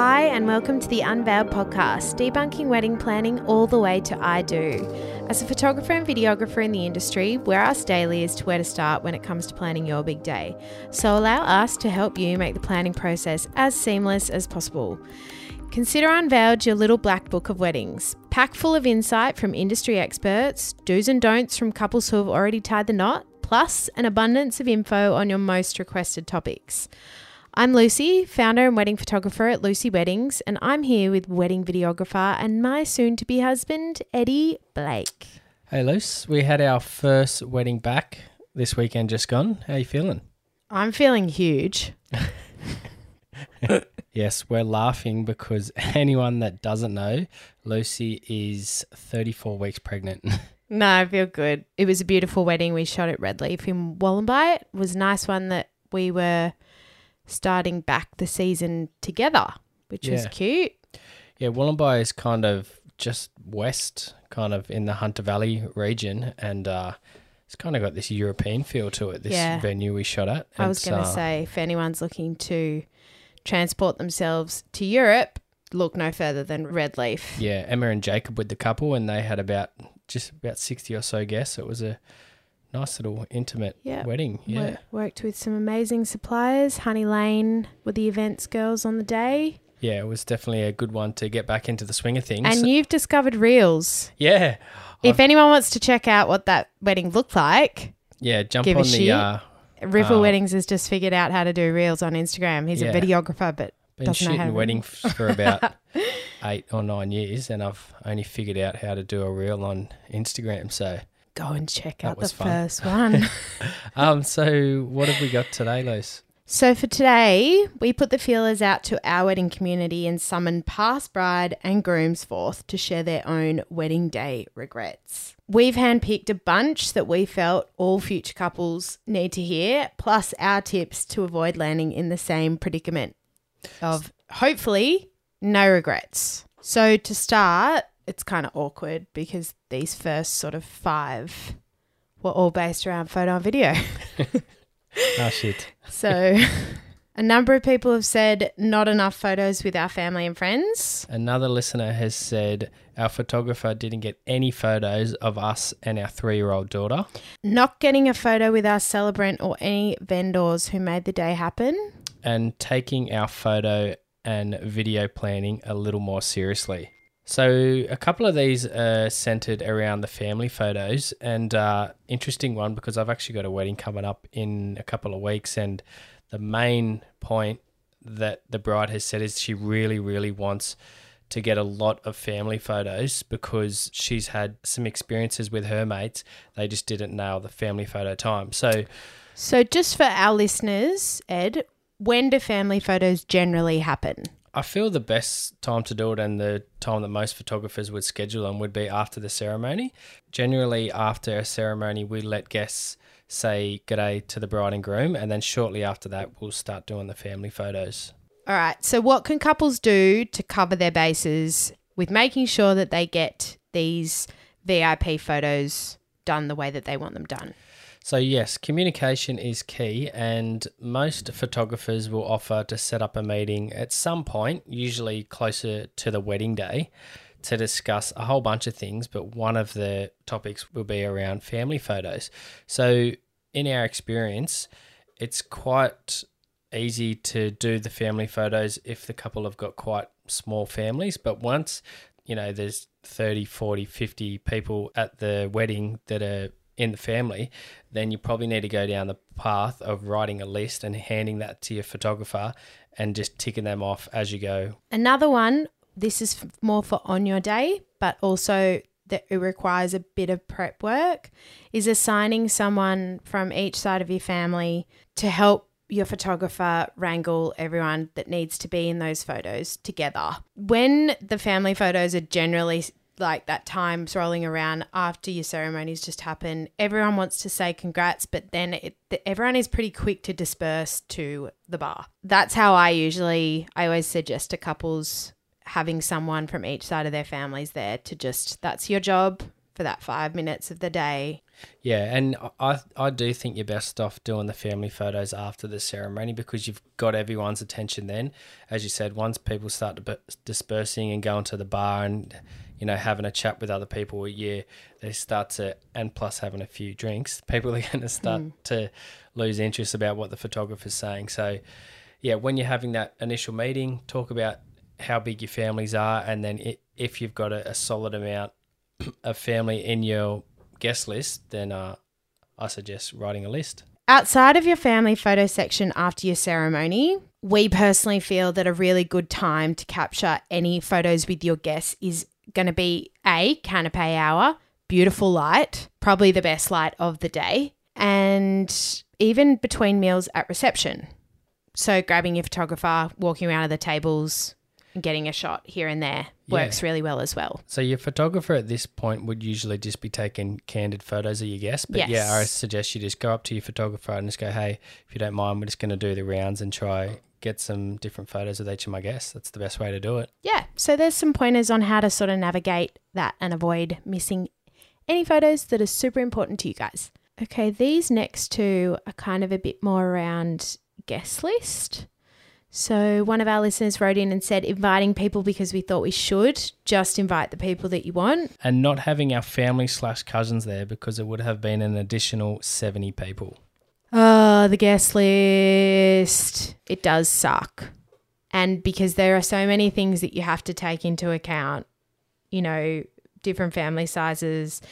Hi and welcome to the Unveiled podcast, debunking wedding planning all the way to I do. As a photographer and videographer in the industry, we're asked daily as to where to start when it comes to planning your big day. So allow us to help you make the planning process as seamless as possible. Consider Unveiled your little black book of weddings, packed full of insight from industry experts, do's and don'ts from couples who have already tied the knot, plus an abundance of info on your most requested topics. I'm Lucy, founder and wedding photographer at Lucy Weddings, and I'm here with wedding videographer and my soon-to-be husband, Eddie Blake. Hey, Luce. We had our first wedding back this weekend just gone. How are you feeling? I'm feeling huge. Yes, we're laughing because anyone that doesn't know, Lucy is 34 weeks pregnant. No, I feel good. It was a beautiful wedding we shot at Redleaf in Wollombi. It was a nice one that we were starting back the season together, which was cute. Yeah, Wollombi is kind of just west, kind of in the Hunter Valley region, and it's kind of got this European feel to it, this venue we shot at. I was going to say, if anyone's looking to transport themselves to Europe, look no further than Redleaf. Yeah, Emma and Jacob with the couple, and they had about 60 or so guests. It was a nice little intimate wedding. Yeah. Worked with some amazing suppliers. Honey Lane were the events girls on the day. Yeah, it was definitely a good one to get back into the swing of things. And you've discovered reels. Yeah. If anyone wants to check out what that wedding looked like, jump on the River Weddings has just figured out how to do reels on Instagram. He's a videographer, but been shooting weddings for about 8 or 9 years, and I've only figured out how to do a reel on Instagram. So go and check out the first one. So what have we got today, Luce? So for today, we put the feelers out to our wedding community and summoned past bride and grooms forth to share their own wedding day regrets. We've handpicked a bunch that we felt all future couples need to hear, plus our tips to avoid landing in the same predicament of hopefully no regrets. So to start, it's kind of awkward because these first sort of 5 were all based around photo and video. Oh, shit. So a number of people have said not enough photos with our family and friends. Another listener has said our photographer didn't get any photos of us and our 3-year-old daughter. Not getting a photo with our celebrant or any vendors who made the day happen. And taking our photo and video planning a little more seriously. So a couple of these are centred around the family photos, and interesting one because I've actually got a wedding coming up in a couple of weeks, and the main point that the bride has said is she really, really wants to get a lot of family photos because she's had some experiences with her mates. They just didn't nail the family photo time. So just for our listeners, Ed, when do family photos generally happen? I feel the best time to do it and the time that most photographers would schedule them would be after the ceremony. Generally, after a ceremony, we let guests say g'day to the bride and groom, and then shortly after that, we'll start doing the family photos. All right. So what can couples do to cover their bases with making sure that they get these VIP photos done the way that they want them done? So yes, communication is key, and most photographers will offer to set up a meeting at some point, usually closer to the wedding day, to discuss a whole bunch of things, but one of the topics will be around family photos. So in our experience, it's quite easy to do the family photos if the couple have got quite small families, but once, you know, there's 30, 40, 50 people at the wedding that are in the family, then you probably need to go down the path of writing a list and handing that to your photographer and just ticking them off as you go. Another one, this is more for on your day, but also that it requires a bit of prep work, is assigning someone from each side of your family to help your photographer wrangle everyone that needs to be in those photos together. When the family photos are generally like that time's rolling around after your ceremonies just happen, everyone wants to say congrats, but then everyone is pretty quick to disperse to the bar. That's how I always suggest to couples having someone from each side of their families there to just, that's your job, for that 5 minutes of the day. Yeah, and I do think you're best off doing the family photos after the ceremony because you've got everyone's attention then. As you said, once people start dispersing and going to the bar and, you know, having a chat with other people, yeah, they start to, and plus having a few drinks, people are going to start to lose interest about what the photographer's saying. So, yeah, when you're having that initial meeting, talk about how big your families are, and then if you've got a solid amount of family in your guest list, then I suggest writing a list. Outside of your family photo section after your ceremony, we personally feel that a really good time to capture any photos with your guests is going to be A, canapé hour, beautiful light, probably the best light of the day, and even between meals at reception. So grabbing your photographer, walking around to the tables, getting a shot here and there works really well as well. So your photographer at this point would usually just be taking candid photos of your guests. But yeah, I suggest you just go up to your photographer and just go, hey, if you don't mind, we're just going to do the rounds and try get some different photos of each of my guests. That's the best way to do it. Yeah. So there's some pointers on how to sort of navigate that and avoid missing any photos that are super important to you guys. Okay. These next two are kind of a bit more around guest list. So one of our listeners wrote in and said, inviting people because we thought we should, just invite the people that you want. And not having our family/cousins there because it would have been an additional 70 people. Oh, the guest list. It does suck. And because there are so many things that you have to take into account, you know, different family sizes,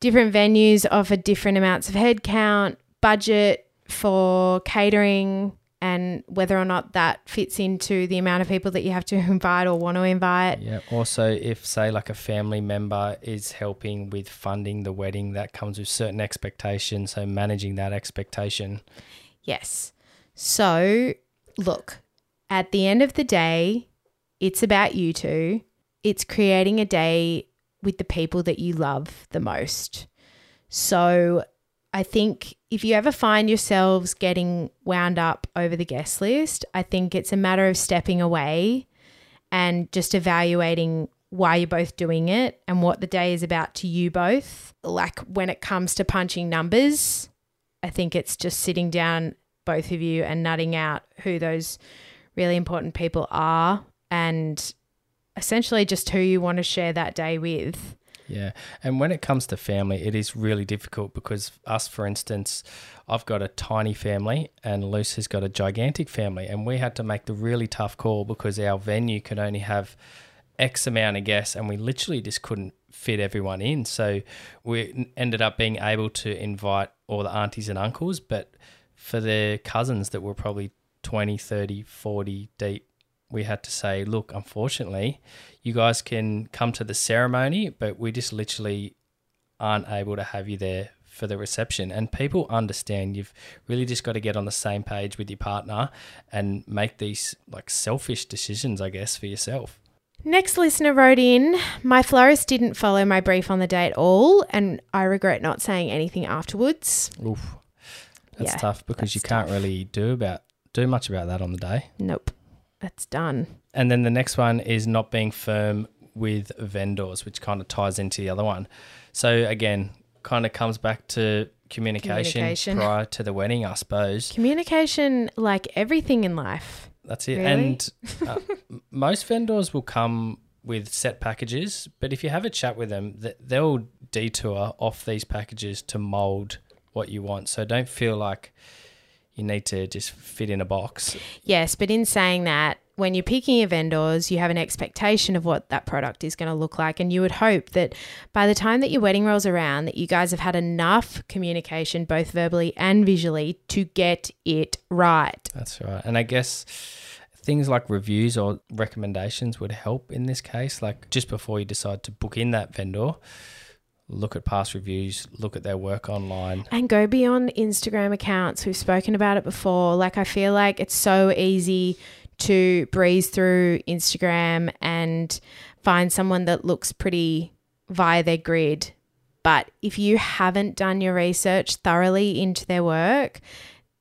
different venues offer different amounts of head count, budget for catering, and whether or not that fits into the amount of people that you have to invite or want to invite. Yeah. Also, if, say, like a family member is helping with funding the wedding, that comes with certain expectations, so managing that expectation. Yes. So, look, at the end of the day, it's about you two. It's creating a day with the people that you love the most. So I think if you ever find yourselves getting wound up over the guest list, I think it's a matter of stepping away and just evaluating why you're both doing it and what the day is about to you both. Like when it comes to punching numbers, I think it's just sitting down, both of you, and nutting out who those really important people are and essentially just who you want to share that day with. Yeah, and when it comes to family, it is really difficult because us, for instance, I've got a tiny family and Lucy's got a gigantic family, and we had to make the really tough call because our venue could only have X amount of guests and we literally just couldn't fit everyone in. So we ended up being able to invite all the aunties and uncles, but for the cousins that were probably 20, 30, 40 deep, we had to say, look, unfortunately, you guys can come to the ceremony, but we just literally aren't able to have you there for the reception. And people understand. You've really just got to get on the same page with your partner and make these like selfish decisions, I guess, for yourself. Next listener wrote in, my florist didn't follow my brief on the day at all, and I regret not saying anything afterwards. Oof, that's tough because you can't really do much about that on the day. Nope. That's done. And then the next one is not being firm with vendors, which kind of ties into the other one. So, again, kind of comes back to communication prior to the wedding, I suppose. Communication, like everything in life. That's it. Really? And most vendors will come with set packages, but if you have a chat with them, they'll detour off these packages to mould what you want. So don't feel like you need to just fit in a box. Yes, but in saying that, when you're picking your vendors, you have an expectation of what that product is going to look like, and you would hope that by the time that your wedding rolls around that you guys have had enough communication, both verbally and visually, to get it right. That's right. And I guess things like reviews or recommendations would help in this case. Like just before you decide to book in that vendor, look at past reviews, look at their work online. And go beyond Instagram accounts. We've spoken about it before. Like I feel like it's so easy to breeze through Instagram and find someone that looks pretty via their grid. But if you haven't done your research thoroughly into their work,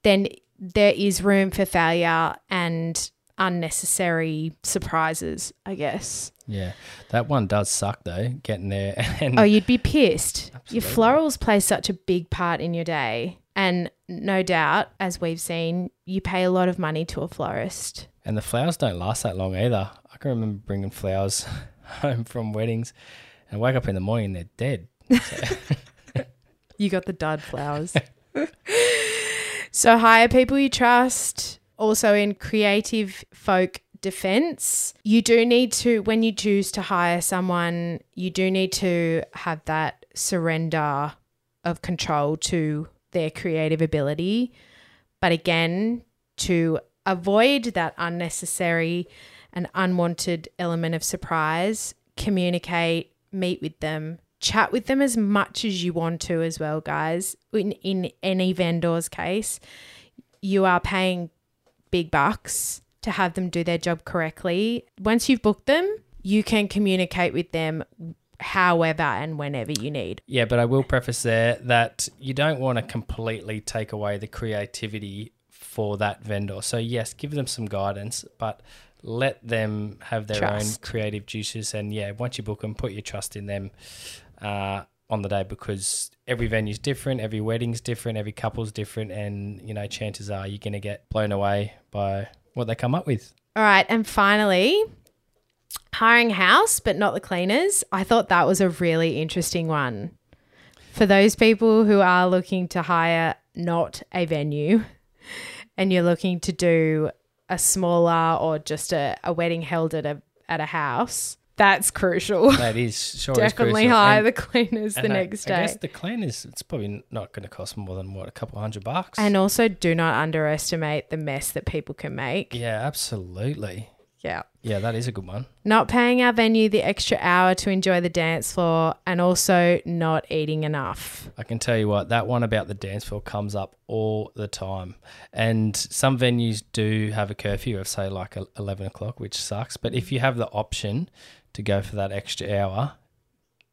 then there is room for failure and unnecessary surprises, I guess. Yeah, that one does suck though, getting there. And oh, you'd be pissed. Absolutely. Your florals play such a big part in your day, and no doubt, as we've seen, you pay a lot of money to a florist. And the flowers don't last that long either. I can remember bringing flowers home from weddings and wake up in the morning and they're dead. So. You got the dud flowers. So hire people you trust. Also, in creative folk defense, you do need to, when you choose to hire someone, you do need to have that surrender of control to their creative ability. But again, to avoid that unnecessary and unwanted element of surprise, communicate, meet with them, chat with them as much as you want to as well, guys. In any vendor's case, you are paying big bucks to have them do their job correctly. Once you've booked them, you can communicate with them however and whenever you need. Yeah, but I will preface there that you don't want to completely take away the creativity for that vendor. So yes, give them some guidance, but let them have their trust. Own creative juices. And yeah, once you book them, put your trust in them on the day, because every venue's different, every wedding's different, every couple's different, and, you know, chances are you're going to get blown away by what they come up with. All right, and finally, hiring house but not the cleaners. I thought that was a really interesting one. For those people who are looking to hire not a venue and you're looking to do a smaller or just a wedding held at a house, that's crucial. That is, sure. Definitely is crucial. Hire the cleaners the next day. I guess the cleaners, it's probably not going to cost more than, what, a couple $100? And also, do not underestimate the mess that people can make. Yeah, absolutely. Yeah. Yeah, that is a good one. Not paying our venue the extra hour to enjoy the dance floor, and also not eating enough. I can tell you what, that one about the dance floor comes up all the time. And some venues do have a curfew of, say, like 11 o'clock, which sucks. But if you have the option to go for that extra hour,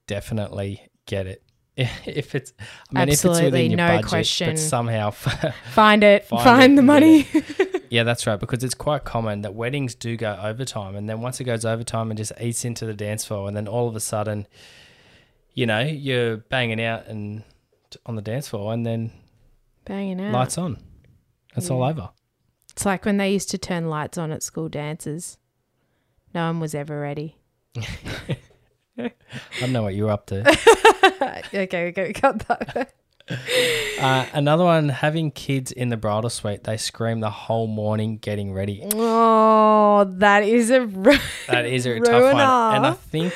definitely get it. If it's, I mean, absolutely, if it's within your no budget, question. But somehow find it, find the money. Yeah, that's right, because it's quite common that weddings do go overtime, and then once it goes overtime, it just eats into the dance floor, and then all of a sudden, you know, you're banging out and on the dance floor, and then banging out, lights on, it's all over. It's like when they used to turn lights on at school dances. No one was ever ready. I don't know what you were up to. Okay, we got that. Another one, having kids in the bridal suite. They scream the whole morning getting ready. Oh, that is a tough one. And I think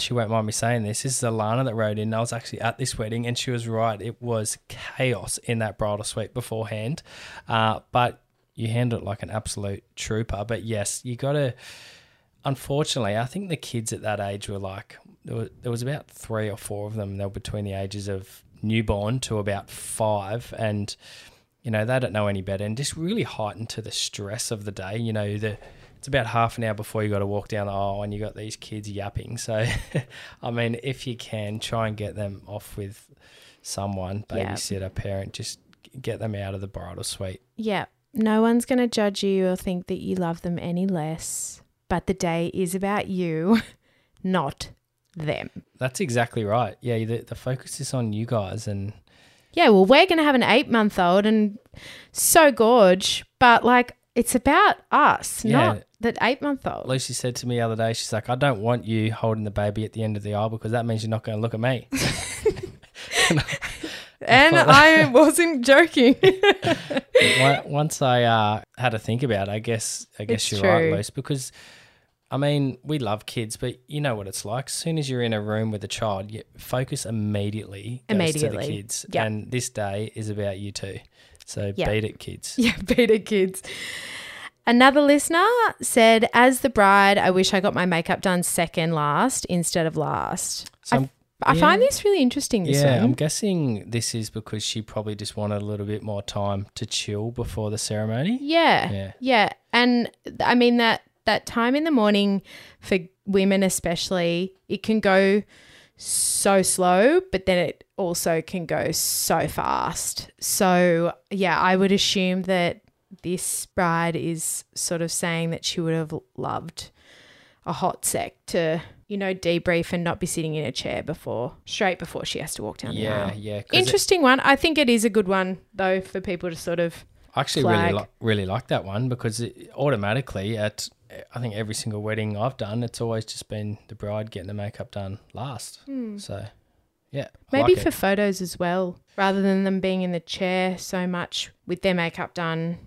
she won't mind me saying this. This is Alana that wrote in. I was actually at this wedding, and she was right. It was chaos in that bridal suite beforehand. But you handle it like an absolute trooper. But yes, you got to. Unfortunately, I think the kids at that age were like, there was about 3 or 4 of them. They were between the ages of newborn to about 5, and, you know, they don't know any better, and just really heightened to the stress of the day. You know, it's about half an hour before you got to walk down the aisle, and you got these kids yapping. So, I mean, if you can, try and get them off with someone, babysitter, parent, just get them out of the bridal suite. Yeah, no one's going to judge you or think that you love them any less. But the day is about you, not them. That's exactly right. Yeah, the focus is on you guys. And yeah, well, we're going to have an 8-month-old and so gorge, but like it's about us, not that 8-month-old. Lucy said to me the other day, she's like, I don't want you holding the baby at the end of the aisle, because that means you're not going to look at me. And I wasn't joking. Once I had to think about it, I guess it's you're true. Right, Lucy, because – I mean, we love kids, but you know what it's like. As soon as you're in a room with a child, your focus immediately goes to the kids. Yep. And this day is about you too. So beat it, kids. Yeah, beat it, kids. Another listener said, as the bride, I wish I got my makeup done second last instead of last. So I find this really interesting. Yeah, I'm guessing this is because she probably just wanted a little bit more time to chill before the ceremony. Yeah. And I mean that time in the morning for women especially, it can go so slow, but then it also can go so fast. So, yeah, I would assume that this bride is sort of saying that she would have loved a hot sec to, you know, debrief and not be sitting in a chair before she has to walk down the aisle. Yeah, yeah. Interesting one. I think it is a good one though for people to sort of I actually really like that one because it automatically at I think every single wedding I've done, it's always just been the bride getting the makeup done last. Mm. So, yeah. Maybe like for photos as well, rather than them being in the chair so much with their makeup done,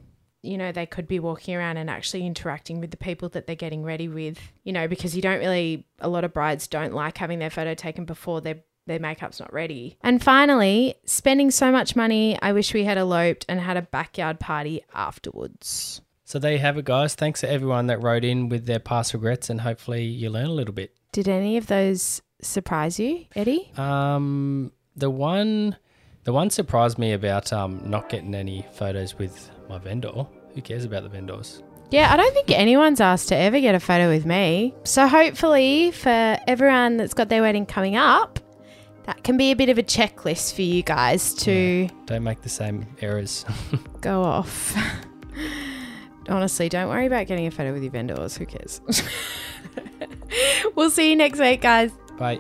you know, they could be walking around and actually interacting with the people that they're getting ready with, you know, because a lot of brides don't like having their photo taken before their makeup's not ready. And finally, spending so much money, I wish we had eloped and had a backyard party afterwards. So there you have it, guys. Thanks to everyone that wrote in with their past regrets, and hopefully you learn a little bit. Did any of those surprise you, Eddie? The one surprised me about not getting any photos with my vendor. Who cares about the vendors? Yeah, I don't think anyone's asked to ever get a photo with me. So hopefully for everyone that's got their wedding coming up, that can be a bit of a checklist for you guys to... Yeah, don't make the same errors. Go off. Honestly, don't worry about getting a photo with your vendors. Who cares? We'll see you next week, guys. Bye.